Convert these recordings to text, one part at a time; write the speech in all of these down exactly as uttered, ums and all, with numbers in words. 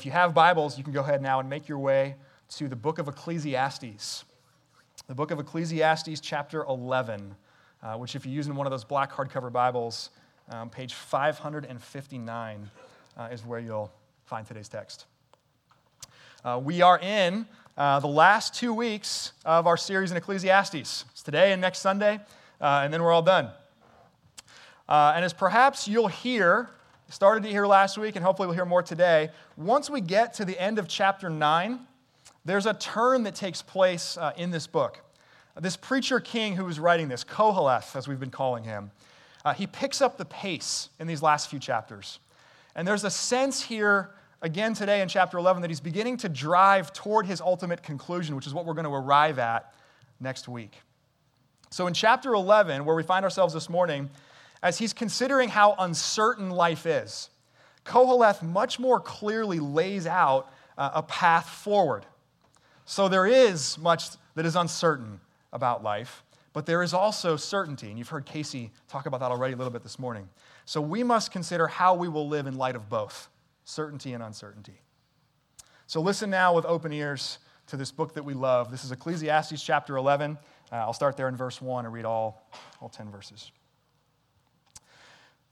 If you have Bibles, you can go ahead now and make your way to the book of Ecclesiastes. The book of Ecclesiastes, chapter eleven, uh, which if you're using one of those black hardcover Bibles, um, page five fifty-nine uh, is where you'll find today's text. Uh, we are in uh, the last two weeks of our series in Ecclesiastes. It's today and next Sunday, uh, and then we're all done. Uh, and as perhaps you'll hear, started to hear last week, and hopefully we'll hear more today, once we get to the end of chapter nine, there's a turn that takes place uh, in this book. This preacher king who was writing this, Qoheleth, as we've been calling him, uh, he picks up the pace in these last few chapters. And there's a sense here, again today in chapter eleven, that he's beginning to drive toward his ultimate conclusion, which is what we're going to arrive at next week. So in chapter eleven, where we find ourselves this morning, as he's considering how uncertain life is, Qoheleth much more clearly lays out uh, a path forward. So there is much that is uncertain about life, but there is also certainty, and you've heard Casey talk about that already a little bit this morning. So we must consider how we will live in light of both, certainty and uncertainty. So listen now with open ears to this book that we love. This is Ecclesiastes chapter eleven. Uh, I'll start there in verse one and read all, all ten verses.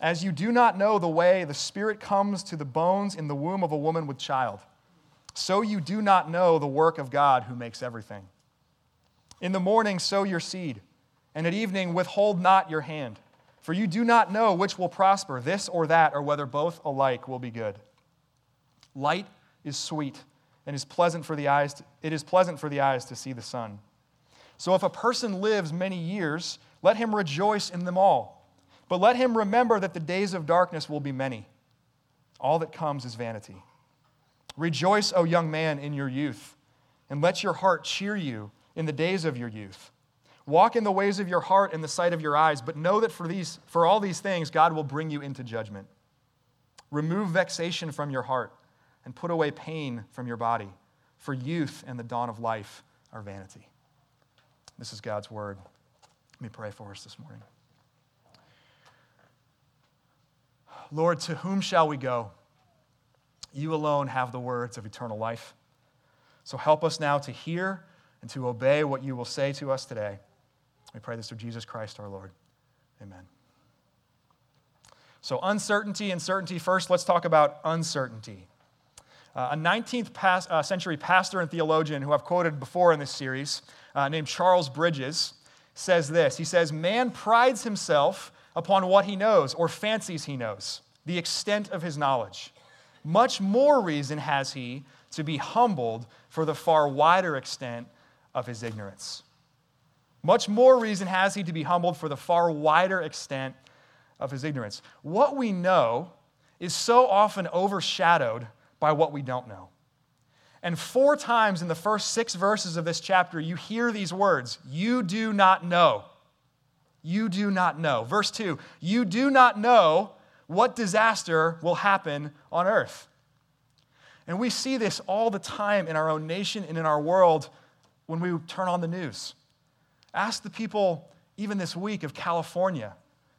As you do not know the way the Spirit comes to the bones in the womb of a woman with child, so you do not know the work of God who makes everything. In the morning sow your seed, and at evening withhold not your hand, for you do not know which will prosper, this or that, or whether both alike will be good. Light is sweet, and is pleasant for the eyes to, it is pleasant for the eyes to see the sun. So if a person lives many years, let him rejoice in them all. But let him remember that the days of darkness will be many. All that comes is vanity. Rejoice, O young man, in your youth, and let your heart cheer you in the days of your youth. Walk in the ways of your heart and the sight of your eyes, but know that for these, for all these things God will bring you into judgment. Remove vexation from your heart and put away pain from your body, for youth and the dawn of life are vanity. This is God's word. Let me pray for us this morning. Lord, to whom shall we go? You alone have the words of eternal life. So help us now to hear and to obey what you will say to us today. We pray this through Jesus Christ our Lord. Amen. So uncertainty and certainty. First, let's talk about uncertainty. Uh, a nineteenth past, uh, century pastor and theologian who I've quoted before in this series, uh, named Charles Bridges, says this. He says, "Man prides himself upon what he knows or fancies he knows, the extent of his knowledge. Much more reason has he to be humbled for the far wider extent of his ignorance." Much more reason has he to be humbled for the far wider extent of his ignorance. What we know is so often overshadowed by what we don't know. And four times in the first six verses of this chapter, you hear these words, "You do not know." You do not know. Verse two, you do not know what disaster will happen on earth. And we see this all the time in our own nation and in our world when we turn on the news. Ask the people, even this week, of California,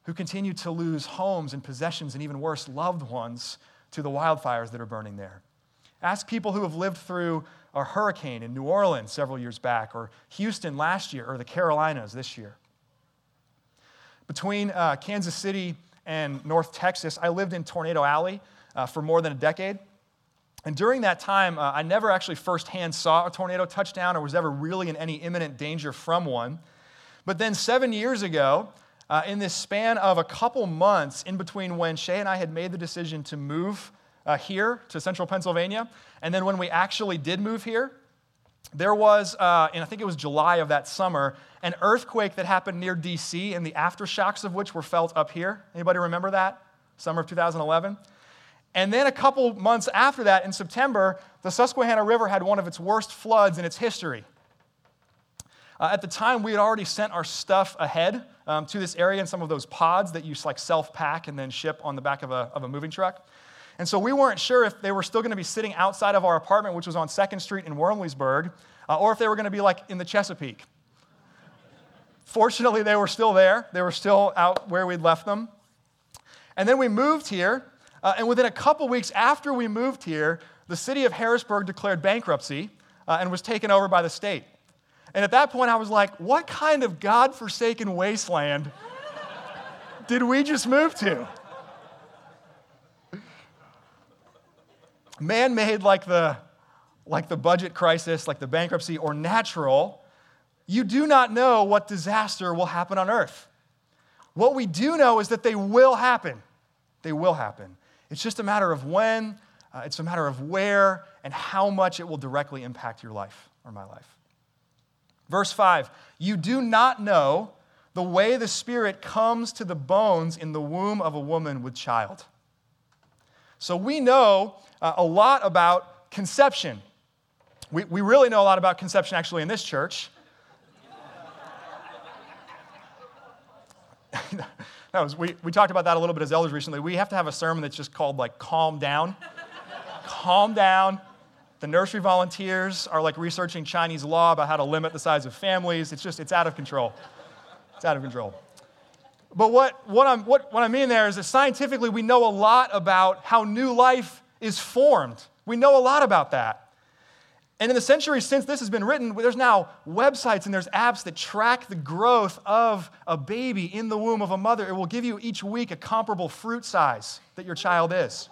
who continue to lose homes and possessions and even worse, loved ones to the wildfires that are burning there. Ask people who have lived through a hurricane in New Orleans several years back, or Houston last year, or the Carolinas this year. Between uh, Kansas City and North Texas, I lived in Tornado Alley uh, for more than a decade. And during that time, uh, I never actually firsthand saw a tornado touchdown or was ever really in any imminent danger from one. But then seven years ago, uh, in this span of a couple months in between when Shay and I had made the decision to move uh, here to central Pennsylvania, and then when we actually did move here, there was, uh, and I think it was July of that summer, an earthquake that happened near D C and the aftershocks of which were felt up here. Anybody remember that? Summer of two thousand eleven. And then a couple months after that, in September, the Susquehanna River had one of its worst floods in its history. Uh, at the time, we had already sent our stuff ahead um, to this area in some of those pods that you like self-pack and then ship on the back of a, of a moving truck. And so we weren't sure if they were still going to be sitting outside of our apartment, which was on second street in Wormleysburg, uh, or if they were going to be like in the Chesapeake. Fortunately, they were still there. They were still out where we'd left them. And then we moved here, uh, and within a couple weeks after we moved here, the city of Harrisburg declared bankruptcy uh, and was taken over by the state. And at that point, I was like, what kind of godforsaken wasteland did we just move to? Man-made, like the, like the budget crisis, like the bankruptcy, or natural, you do not know what disaster will happen on earth. What we do know is that they will happen. They will happen. It's just a matter of when, uh, it's a matter of where, and how much it will directly impact your life or my life. Verse five, you do not know the way the Spirit comes to the bones in the womb of a woman with child. So we know uh, a lot about conception. We, we really know a lot about conception actually in this church. That was, we, we talked about that a little bit as elders recently. We have to have a sermon that's just called like Calm Down. Calm down. The nursery volunteers are like researching Chinese law about how to limit the size of families. It's just, it's out of control. It's out of control. But what, what, I'm, what, what I mean there is that scientifically we know a lot about how new life is formed. We know a lot about that. And in the centuries since this has been written, there's now websites and there's apps that track the growth of a baby in the womb of a mother. It will give you each week a comparable fruit size that your child is.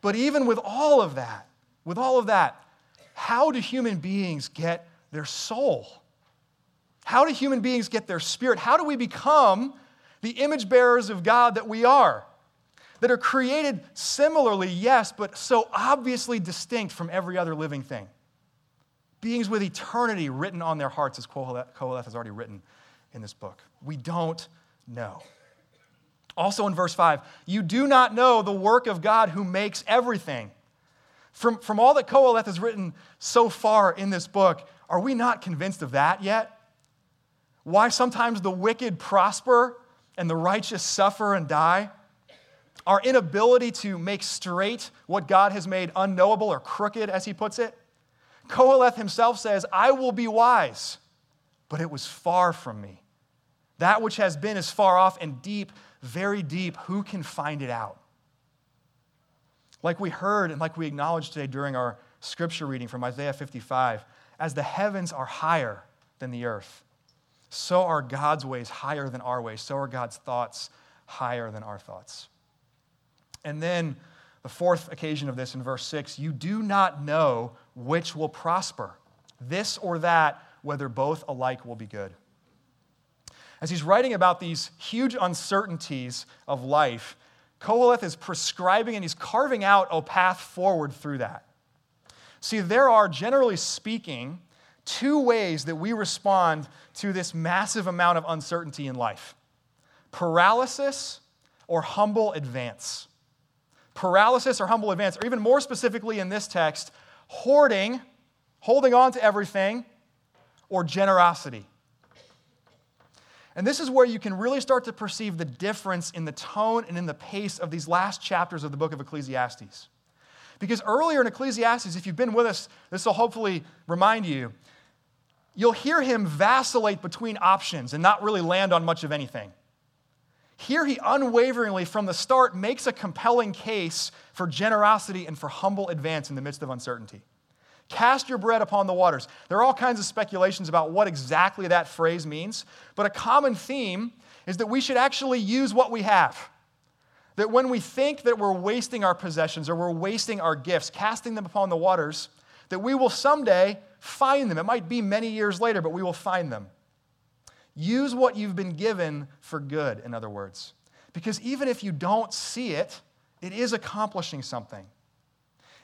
But even with all of that, With all of that, how do human beings get their soul? How do human beings get their spirit? How do we become the image bearers of God that we are, that are created similarly, yes, but so obviously distinct from every other living thing? Beings with eternity written on their hearts, as Qoheleth has already written in this book. We don't know. Also in verse five, you do not know the work of God who makes everything. From, from all that Qoheleth has written so far in this book, are we not convinced of that yet? Why sometimes the wicked prosper and the righteous suffer and die? Our inability to make straight what God has made unknowable or crooked, as he puts it? Qoheleth himself says, I will be wise, but it was far from me. That which has been is far off and deep, very deep. Who can find it out? Like we heard and like we acknowledged today during our scripture reading from Isaiah fifty-five, as the heavens are higher than the earth, so are God's ways higher than our ways, so are God's thoughts higher than our thoughts. And then the fourth occasion of this in verse six, you do not know which will prosper, this or that, whether both alike will be good. As he's writing about these huge uncertainties of life, Qoheleth is prescribing and he's carving out a path forward through that. See, there are, generally speaking, two ways that we respond to this massive amount of uncertainty in life. Paralysis or humble advance. Paralysis or humble advance, or even more specifically in this text, hoarding, holding on to everything, or generosity. And this is where you can really start to perceive the difference in the tone and in the pace of these last chapters of the book of Ecclesiastes. Because earlier in Ecclesiastes, if you've been with us, this will hopefully remind you, you'll hear him vacillate between options and not really land on much of anything. Here he unwaveringly, from the start, makes a compelling case for generosity and for humble advance in the midst of uncertainty. Cast your bread upon the waters. There are all kinds of speculations about what exactly that phrase means, but a common theme is that we should actually use what we have. That when we think that we're wasting our possessions or we're wasting our gifts, casting them upon the waters, that we will someday find them. It might be many years later, but we will find them. Use what you've been given for good, in other words. Because even if you don't see it, it is accomplishing something.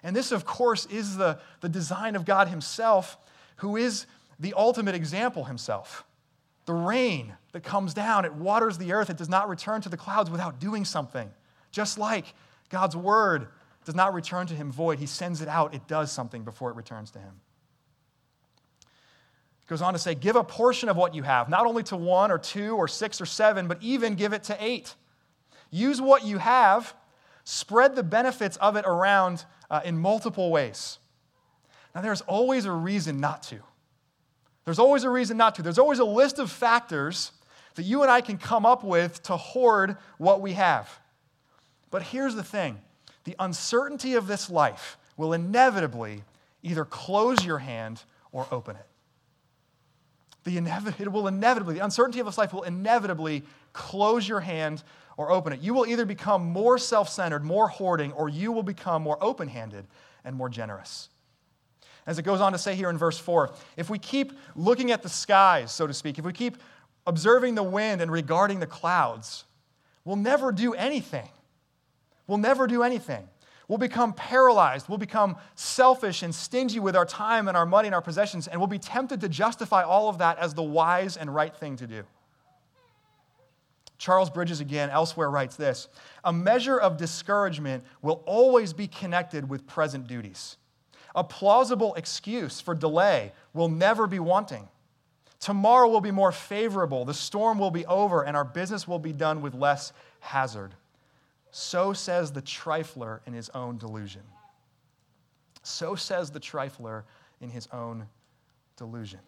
And this, of course, is the, the design of God himself, who is the ultimate example himself. The rain that comes down, it waters the earth, it does not return to the clouds without doing something, just like God's word does not return to him void. He sends it out. It does something before it returns to him. It goes on to say, give a portion of what you have, not only to one or two or six or seven, but even give it to eight. Use what you have, spread the benefits of it around uh, in multiple ways. Now, there's always a reason not to. There's always a reason not to. There's always a list of factors that you and I can come up with to hoard what we have. But here's the thing. The uncertainty of this life will inevitably either close your hand or open it. The inevit- it will inevitably, the uncertainty of this life will inevitably close your hand or open it. You will either become more self-centered, more hoarding, or you will become more open-handed and more generous. As it goes on to say here in verse four, if we keep looking at the skies, so to speak, if we keep observing the wind and regarding the clouds, we'll never do anything. We'll never do anything. We'll become paralyzed. We'll become selfish and stingy with our time and our money and our possessions, and we'll be tempted to justify all of that as the wise and right thing to do. Charles Bridges, again, elsewhere writes this, a measure of discouragement will always be connected with present duties. A plausible excuse for delay will never be wanting. Tomorrow will be more favorable, the storm will be over, and our business will be done with less hazard. So says the trifler in his own delusion. So says the trifler in his own delusion.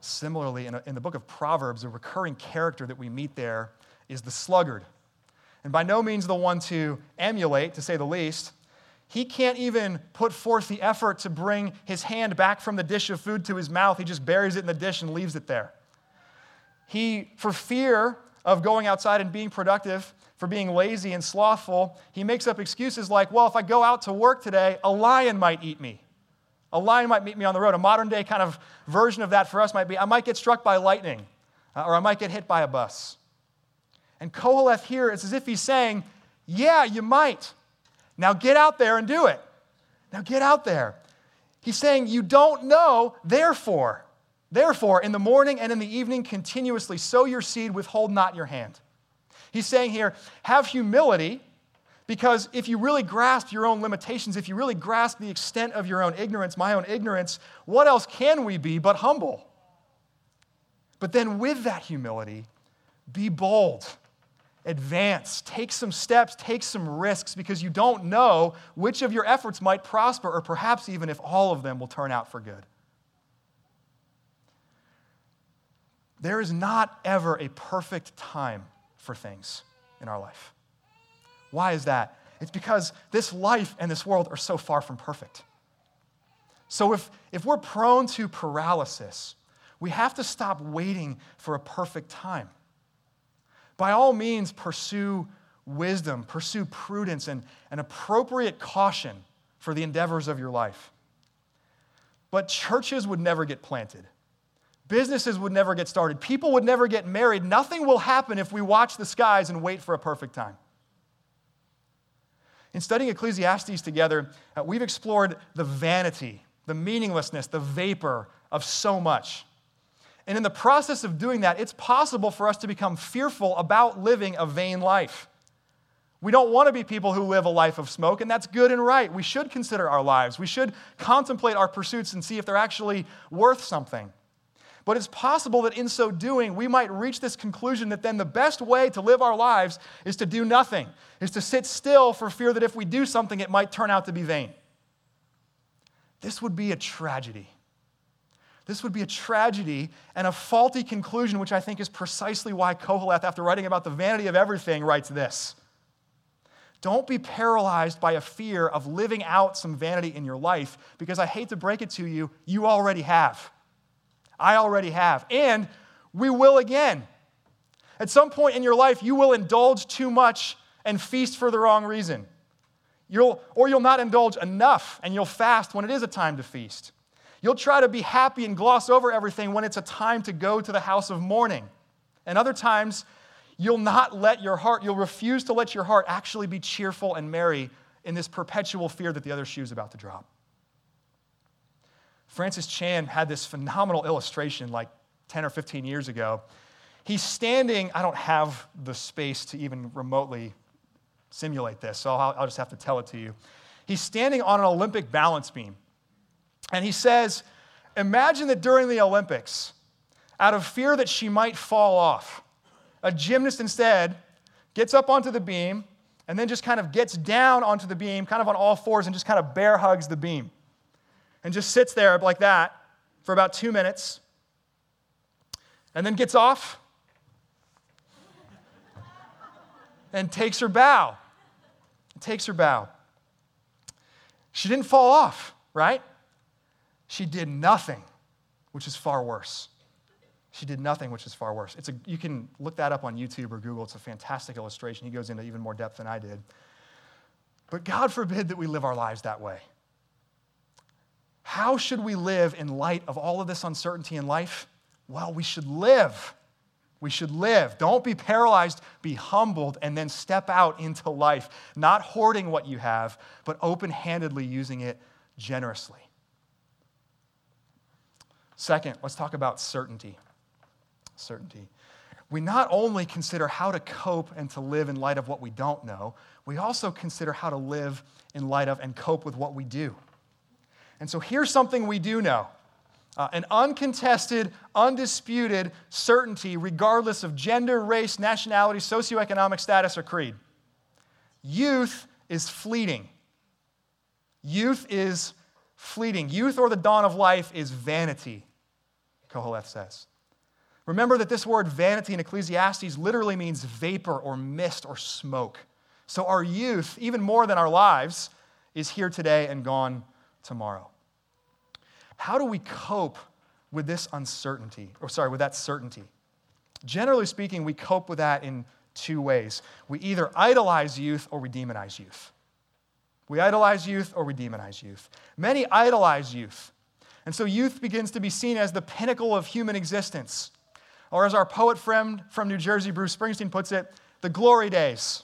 Similarly, in, a, in the book of Proverbs, a recurring character that we meet there is the sluggard. And by no means the one to emulate, to say the least. He can't even put forth the effort to bring his hand back from the dish of food to his mouth. He just buries it in the dish and leaves it there. He, for fear of going outside and being productive, for being lazy and slothful, he makes up excuses like, well, if I go out to work today, a lion might eat me. A lion might meet me on the road. A modern day kind of version of that for us might be, I might get struck by lightning, or I might get hit by a bus. And Qoheleth here is as if he's saying, yeah, you might. Now get out there and do it. Now get out there. He's saying, you don't know, therefore. Therefore, in the morning and in the evening, continuously sow your seed, withhold not your hand. He's saying here, have humility, because if you really grasp your own limitations, if you really grasp the extent of your own ignorance, my own ignorance, what else can we be but humble? But then with that humility, be bold. Advance, take some steps, take some risks, because you don't know which of your efforts might prosper, or perhaps even if all of them will turn out for good. There is not ever a perfect time for things in our life. Why is that? It's because this life and this world are so far from perfect. So if, if we're prone to paralysis, we have to stop waiting for a perfect time. By all means, pursue wisdom, pursue prudence, and an appropriate caution for the endeavors of your life. But churches would never get planted. Businesses would never get started. People would never get married. Nothing will happen if we watch the skies and wait for a perfect time. In studying Ecclesiastes together, uh, we've explored the vanity, the meaninglessness, the vapor of so much. And in the process of doing that, it's possible for us to become fearful about living a vain life. We don't want to be people who live a life of smoke, and that's good and right. We should consider our lives. We should contemplate our pursuits and see if they're actually worth something. But it's possible that in so doing, we might reach this conclusion that then the best way to live our lives is to do nothing, is to sit still for fear that if we do something, it might turn out to be vain. This would be a tragedy. This would be a tragedy and a faulty conclusion, which I think is precisely why Qoheleth, after writing about the vanity of everything, writes this. Don't be paralyzed by a fear of living out some vanity in your life, because I hate to break it to you, you already have. I already have. And we will again. At some point in your life, you will indulge too much and feast for the wrong reason. You'll, or you'll not indulge enough, and you'll fast when it is a time to feast. You'll try to be happy and gloss over everything when it's a time to go to the house of mourning. And other times, you'll not let your heart, you'll refuse to let your heart actually be cheerful and merry in this perpetual fear that the other shoe's about to drop. Francis Chan had this phenomenal illustration like ten or fifteen years ago. He's standing, I don't have the space to even remotely simulate this, so I'll, I'll just have to tell it to you. He's standing on an Olympic balance beam, and he says, imagine that during the Olympics, out of fear that she might fall off, a gymnast instead gets up onto the beam and then just kind of gets down onto the beam, kind of on all fours, and just kind of bear hugs the beam and just sits there like that for about two minutes and then gets off and takes her bow. Takes her bow. She didn't fall off, right? She did nothing, which is far worse. She did nothing, which is far worse. It's a, you can look that up on YouTube or Google. It's a fantastic illustration. He goes into even more depth than I did. But God forbid that we live our lives that way. How should we live in light of all of this uncertainty in life? Well, we should live. We should live. Don't be paralyzed, be humbled, and then step out into life, not hoarding what you have, but open-handedly using it generously. Second, let's talk about certainty. Certainty. We not only consider how to cope and to live in light of what we don't know, we also consider how to live in light of and cope with what we do. And so here's something we do know. Uh, an uncontested, undisputed certainty, regardless of gender, race, nationality, socioeconomic status, or creed. Youth is fleeting. Youth is fleeting. Youth, or the dawn of life, is vanity, Qoheleth says. Remember that this word vanity in Ecclesiastes literally means vapor or mist or smoke. So our youth, even more than our lives, is here today and gone tomorrow. How do we cope with this uncertainty, or sorry, with that certainty? Generally speaking, we cope with that in two ways. We either idolize youth or we demonize youth. We idolize youth or we demonize youth. Many idolize youth. And so youth begins to be seen as the pinnacle of human existence. Or as our poet friend from New Jersey, Bruce Springsteen, puts it, the glory days,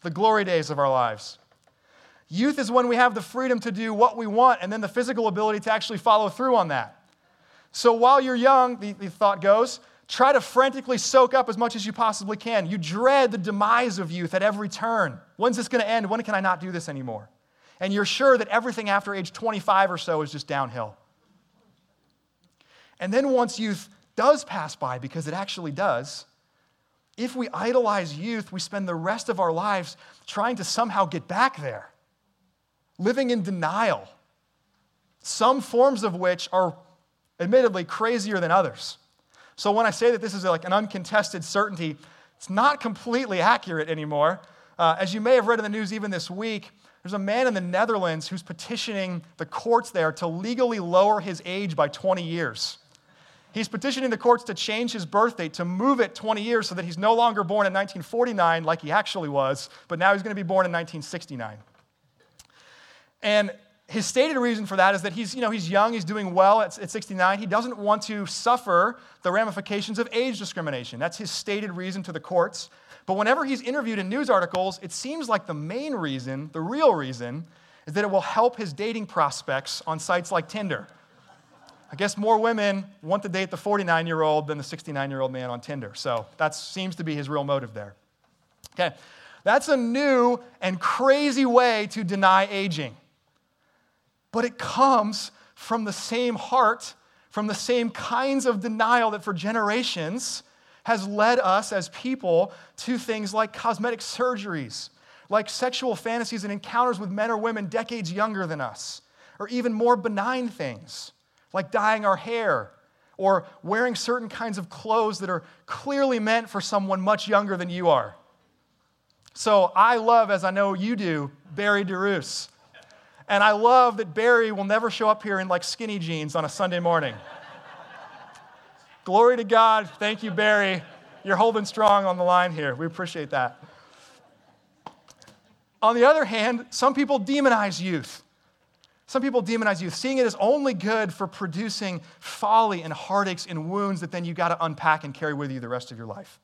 the glory days of our lives. Youth is when we have the freedom to do what we want and then the physical ability to actually follow through on that. So while you're young, the, the thought goes, try to frantically soak up as much as you possibly can. You dread the demise of youth at every turn. When's this going to end? When can I not do this anymore? And you're sure that everything after age twenty-five or so is just downhill. And then once youth does pass by, because it actually does, if we idolize youth, we spend the rest of our lives trying to somehow get back there. Living in denial, some forms of which are admittedly crazier than others. So when I say that this is like an uncontested certainty, it's not completely accurate anymore. Uh, as you may have read in the news even this week, there's a man in the Netherlands who's petitioning the courts there to legally lower his age by twenty years. He's petitioning the courts to change his birth date, to move it twenty years so that he's no longer born in nineteen forty-nine like he actually was, but now he's going to be born in nineteen sixty-nine. And his stated reason for that is that he's, you know, he's young, he's doing well at, at sixty-nine. He doesn't want to suffer the ramifications of age discrimination. That's his stated reason to the courts. But whenever he's interviewed in news articles, it seems like the main reason, the real reason, is that it will help his dating prospects on sites like Tinder. I guess more women want to date the forty-nine-year-old than the sixty-nine-year-old man on Tinder. So that seems to be his real motive there. Okay, that's a new and crazy way to deny aging. But it comes from the same heart, from the same kinds of denial that for generations has led us as people to things like cosmetic surgeries, like sexual fantasies and encounters with men or women decades younger than us, or even more benign things, like dyeing our hair, or wearing certain kinds of clothes that are clearly meant for someone much younger than you are. So I love, as I know you do, Barry DeRoos. And I love that Barry will never show up here in like skinny jeans on a Sunday morning. Glory to God. Thank you, Barry. You're holding strong on the line here. We appreciate that. On the other hand, some people demonize youth. Some people demonize youth, seeing it as only good for producing folly and heartaches and wounds that then you got to unpack and carry with you the rest of your life.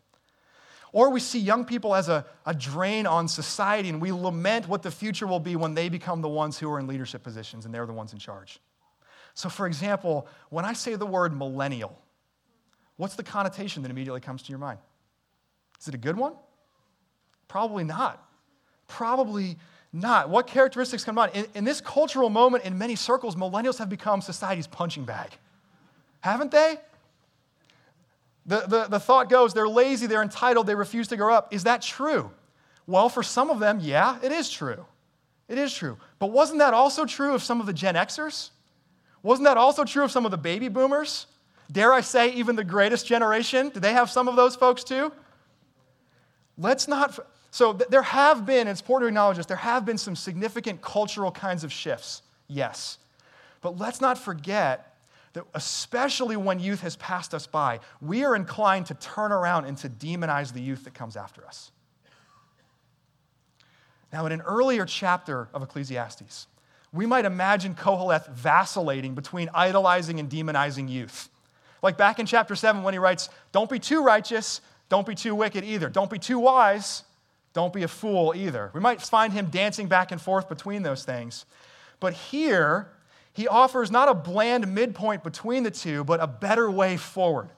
Or we see young people as a, a drain on society, and we lament what the future will be when they become the ones who are in leadership positions, and they're the ones in charge. So, for example, when I say the word millennial, what's the connotation that immediately comes to your mind? Is it a good one? Probably not. Probably not. What characteristics come to mind? In, in this cultural moment, in many circles, millennials have become society's punching bag. Haven't they? The, the, the thought goes, they're lazy, they're entitled, they refuse to grow up. Is that true? Well, for some of them, yeah, it is true. It is true. But wasn't that also true of some of the Gen Xers? Wasn't that also true of some of the baby boomers? Dare I say, even the greatest generation? Did they have some of those folks too? Let's not... So there have been, it's important to acknowledge this, there have been some significant cultural kinds of shifts, yes. But let's not forget that especially when youth has passed us by, we are inclined to turn around and to demonize the youth that comes after us. Now, in an earlier chapter of Ecclesiastes, we might imagine Qoheleth vacillating between idolizing and demonizing youth. Like back in chapter seven when he writes, don't be too righteous, don't be too wicked either, don't be too wise, don't be a fool either. We might find him dancing back and forth between those things. But here, he offers not a bland midpoint between the two, but a better way forward.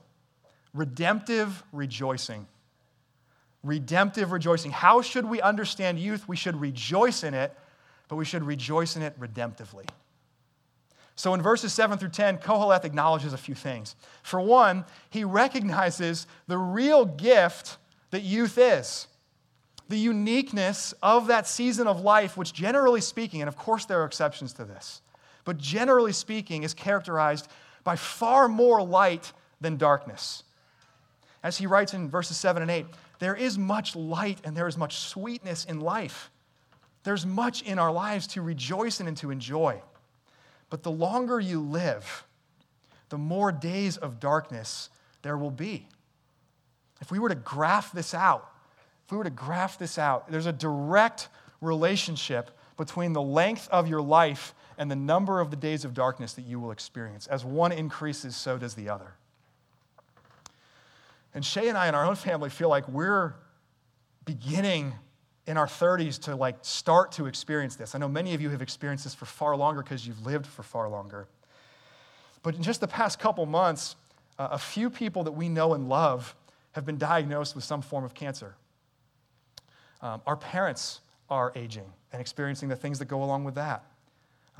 Redemptive rejoicing. Redemptive rejoicing. How should we understand youth? We should rejoice in it, but we should rejoice in it redemptively. So in verses seven through ten, Qoheleth acknowledges a few things. For one, he recognizes the real gift that youth is. The uniqueness of that season of life, which generally speaking, and of course there are exceptions to this, but generally speaking is characterized by far more light than darkness. As he writes in verses seven and eight, there is much light and there is much sweetness in life. There's much in our lives to rejoice in and to enjoy. But the longer you live, the more days of darkness there will be. If we were to graph this out, If we were to graph this out, there's a direct relationship between the length of your life and the number of the days of darkness that you will experience. As one increases, so does the other. And Shay and I in our own family feel like we're beginning in our thirties to like start to experience this. I know many of you have experienced this for far longer because you've lived for far longer. But in just the past couple months, uh, a few people that we know and love have been diagnosed with some form of cancer. Um, our parents are aging and experiencing the things that go along with that.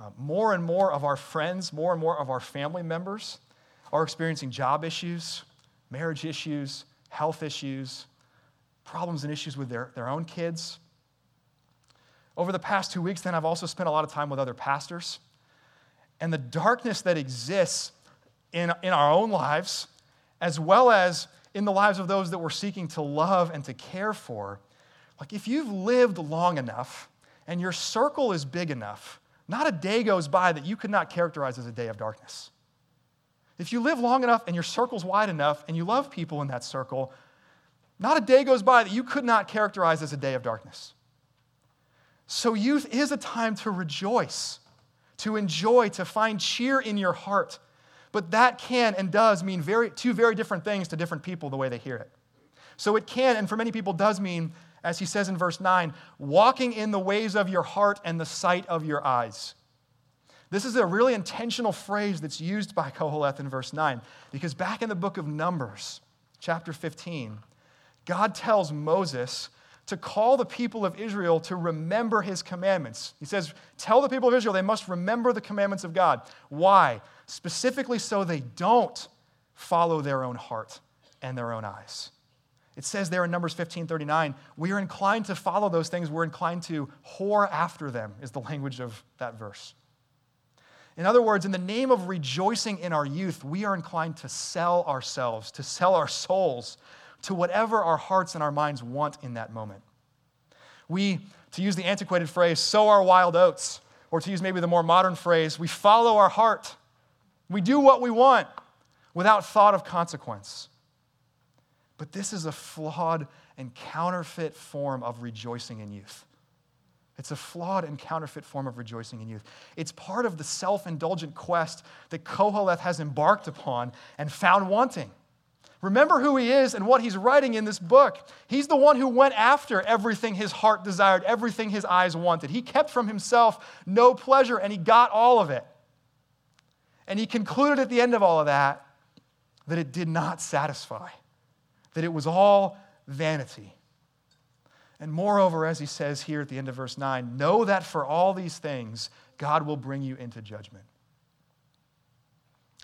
Uh, more and more of our friends, more and more of our family members are experiencing job issues, marriage issues, health issues, problems and issues with their, their own kids. Over the past two weeks, then, I've also spent a lot of time with other pastors. And the darkness that exists in, in our own lives, as well as in the lives of those that we're seeking to love and to care for, like if you've lived long enough and your circle is big enough, not a day goes by that you could not characterize as a day of darkness. If you live long enough and your circle's wide enough and you love people in that circle, not a day goes by that you could not characterize as a day of darkness. So youth is a time to rejoice, to enjoy, to find cheer in your heart. But that can and does mean very two very different things to different people the way they hear it. So it can, and for many people does mean, as he says in verse nine, walking in the ways of your heart and the sight of your eyes. This is a really intentional phrase that's used by Qoheleth in verse nine, because back in the book of Numbers, chapter fifteen, God tells Moses to call the people of Israel to remember his commandments. He says, tell the people of Israel they must remember the commandments of God. Why? Specifically so they don't follow their own heart and their own eyes. It says there in Numbers fifteen thirty-nine, we are inclined to follow those things. We're inclined to whore after them is the language of that verse. In other words, in the name of rejoicing in our youth, we are inclined to sell ourselves, to sell our souls to whatever our hearts and our minds want in that moment. We, to use the antiquated phrase, sow our wild oats, or to use maybe the more modern phrase, we follow our heart. We do what we want without thought of consequence. But this is a flawed and counterfeit form of rejoicing in youth. It's a flawed and counterfeit form of rejoicing in youth. It's part of the self-indulgent quest that Qoheleth has embarked upon and found wanting. Remember who he is and what he's writing in this book. He's the one who went after everything his heart desired, everything his eyes wanted. He kept from himself no pleasure, and he got all of it. And he concluded at the end of all of that that it did not satisfy. That it was all vanity. And moreover, as he says here at the end of verse nine, know that for all these things, God will bring you into judgment.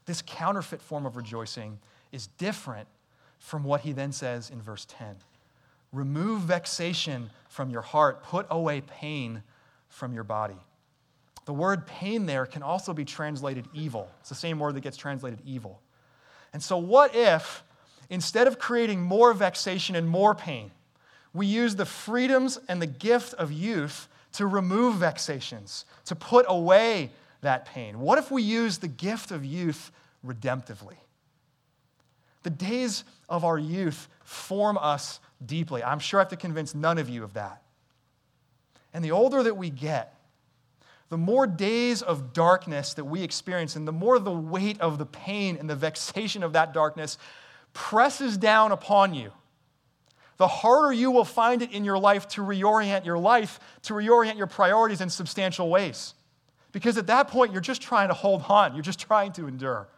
This counterfeit form of rejoicing is different from what he then says in verse ten. Remove vexation from your heart. Put away pain from your body. The word pain there can also be translated evil. It's the same word that gets translated evil. And so what if, instead of creating more vexation and more pain, we use the freedoms and the gift of youth to remove vexations, to put away that pain? What if we use the gift of youth redemptively? The days of our youth form us deeply. I'm sure I have to convince none of you of that. And the older that we get, the more days of darkness that we experience, and the more the weight of the pain and the vexation of that darkness presses down upon you, the harder you will find it in your life to reorient your life, to reorient your priorities in substantial ways. Because at that point, you're just trying to hold on. You're just trying to endure.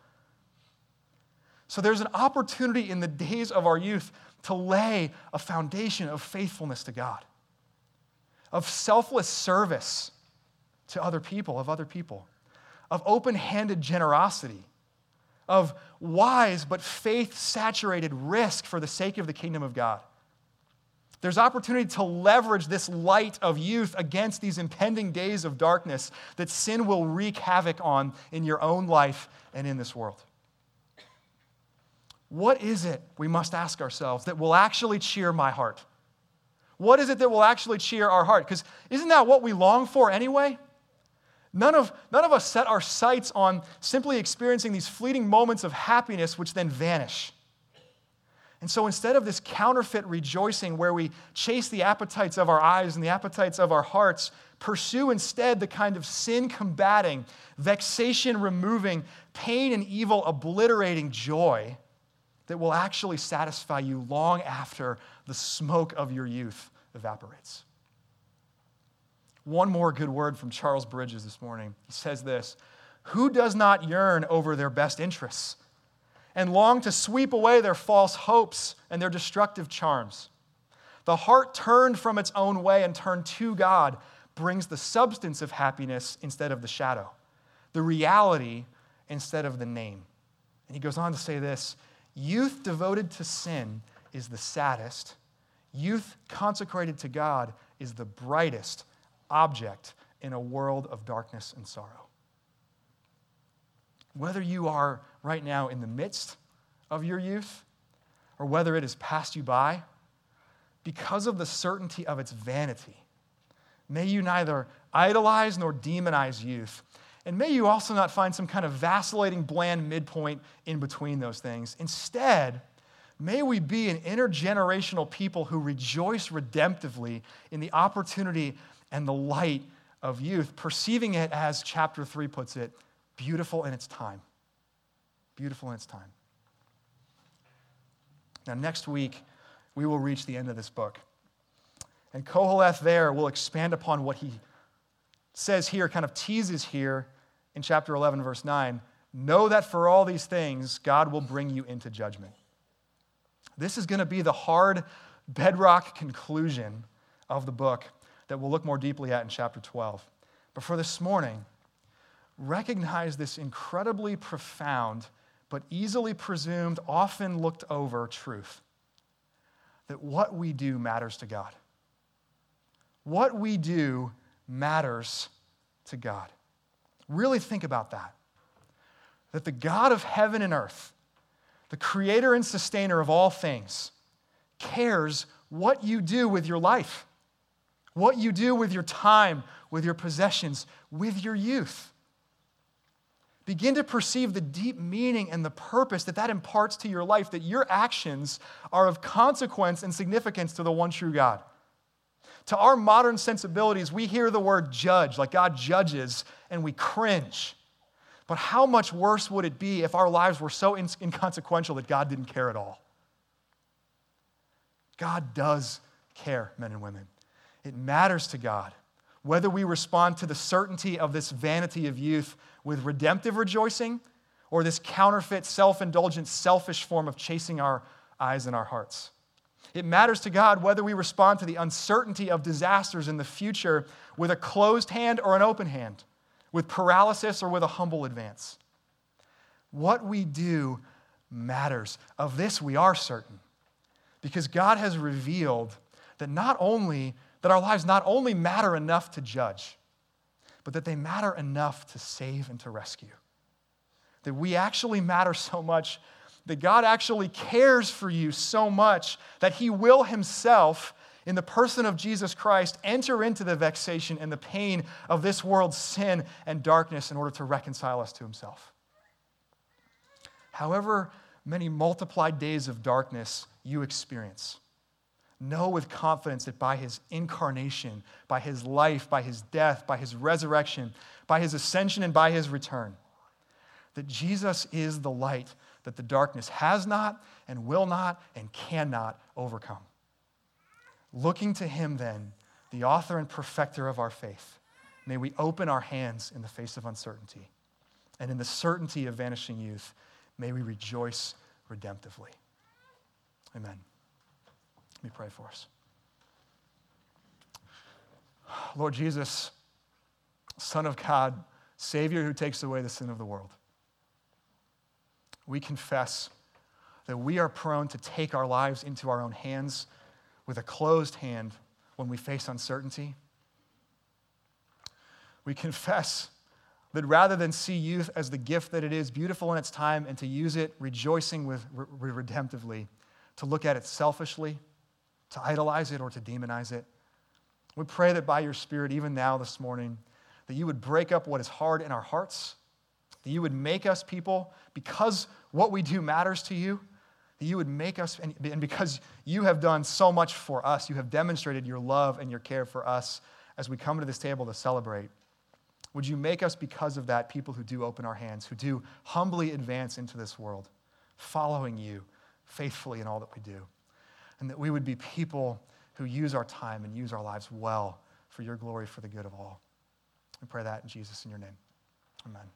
So there's an opportunity in the days of our youth to lay a foundation of faithfulness to God, of selfless service to other people, of other people, of open-handed generosity, of wise but faith-saturated risk for the sake of the kingdom of God. There's opportunity to leverage this light of youth against these impending days of darkness that sin will wreak havoc on in your own life and in this world. What is it, we must ask ourselves, that will actually cheer my heart? What is it that will actually cheer our heart? Because isn't that what we long for anyway? None of, none of us set our sights on simply experiencing these fleeting moments of happiness which then vanish. And so instead of this counterfeit rejoicing where we chase the appetites of our eyes and the appetites of our hearts, pursue instead the kind of sin-combating, vexation-removing, pain and evil-obliterating joy that will actually satisfy you long after the smoke of your youth evaporates. One more good word from Charles Bridges this morning. He says this: who does not yearn over their best interests and long to sweep away their false hopes and their destructive charms? The heart turned from its own way and turned to God brings the substance of happiness instead of the shadow, the reality instead of the name. And he goes on to say this: youth devoted to sin is the saddest. Youth consecrated to God is the brightest object in a world of darkness and sorrow. Whether you are right now in the midst of your youth or whether it has passed you by, because of the certainty of its vanity, may you neither idolize nor demonize youth. And may you also not find some kind of vacillating, bland midpoint in between those things. Instead, may we be an intergenerational people who rejoice redemptively in the opportunity and the light of youth, perceiving it, as chapter three puts it, beautiful in its time. Beautiful in its time. Now, next week, we will reach the end of this book. And Qoheleth there will expand upon what he says here, kind of teases here, in chapter eleven, verse nine, know that for all these things, God will bring you into judgment. This is going to be the hard bedrock conclusion of the book that we'll look more deeply at in chapter twelve. But for this morning, recognize this incredibly profound, but easily presumed, often looked over truth, that what we do matters to God. What we do matters to God. Really think about that. That the God of heaven and earth, the creator and sustainer of all things, cares what you do with your life, what you do with your time, with your possessions, with your youth. Begin to perceive the deep meaning and the purpose that that imparts to your life, that your actions are of consequence and significance to the one true God. To our modern sensibilities, we hear the word judge, like God judges, and we cringe. But how much worse would it be if our lives were so in- inconsequential that God didn't care at all? God does care, men and women. It matters to God whether we respond to the certainty of this vanity of youth with redemptive rejoicing or this counterfeit, self-indulgent, selfish form of chasing our eyes and our hearts. It matters to God whether we respond to the uncertainty of disasters in the future with a closed hand or an open hand, with paralysis or with a humble advance. What we do matters. Of this we are certain, because God has revealed that not only that our lives not only matter enough to judge, but that they matter enough to save and to rescue. That we actually matter so much, that God actually cares for you so much that he will himself, in the person of Jesus Christ, enter into the vexation and the pain of this world's sin and darkness in order to reconcile us to himself. However many multiplied days of darkness you experience, know with confidence that by his incarnation, by his life, by his death, by his resurrection, by his ascension, and by his return, that Jesus is the light that the darkness has not and will not and cannot overcome. Looking to him then, the author and perfecter of our faith, may we open our hands in the face of uncertainty, and in the certainty of vanishing youth, may we rejoice redemptively. Amen. Let me pray for us. Lord Jesus, Son of God, Savior who takes away the sin of the world, we confess that we are prone to take our lives into our own hands with a closed hand when we face uncertainty. We confess that rather than see youth as the gift that it is, beautiful in its time, and to use it rejoicing with re- redemptively, to look at it selfishly, to idolize it or to demonize it. We pray that by your Spirit, even now this morning, that you would break up what is hard in our hearts, that you would make us people, because what we do matters to you, that you would make us, and because you have done so much for us, you have demonstrated your love and your care for us as we come to this table to celebrate. Would you make us, because of that, people who do open our hands, who do humbly advance into this world, following you faithfully in all that we do, and that we would be people who use our time and use our lives well for your glory, for the good of all. We pray that in Jesus, in your name. Amen.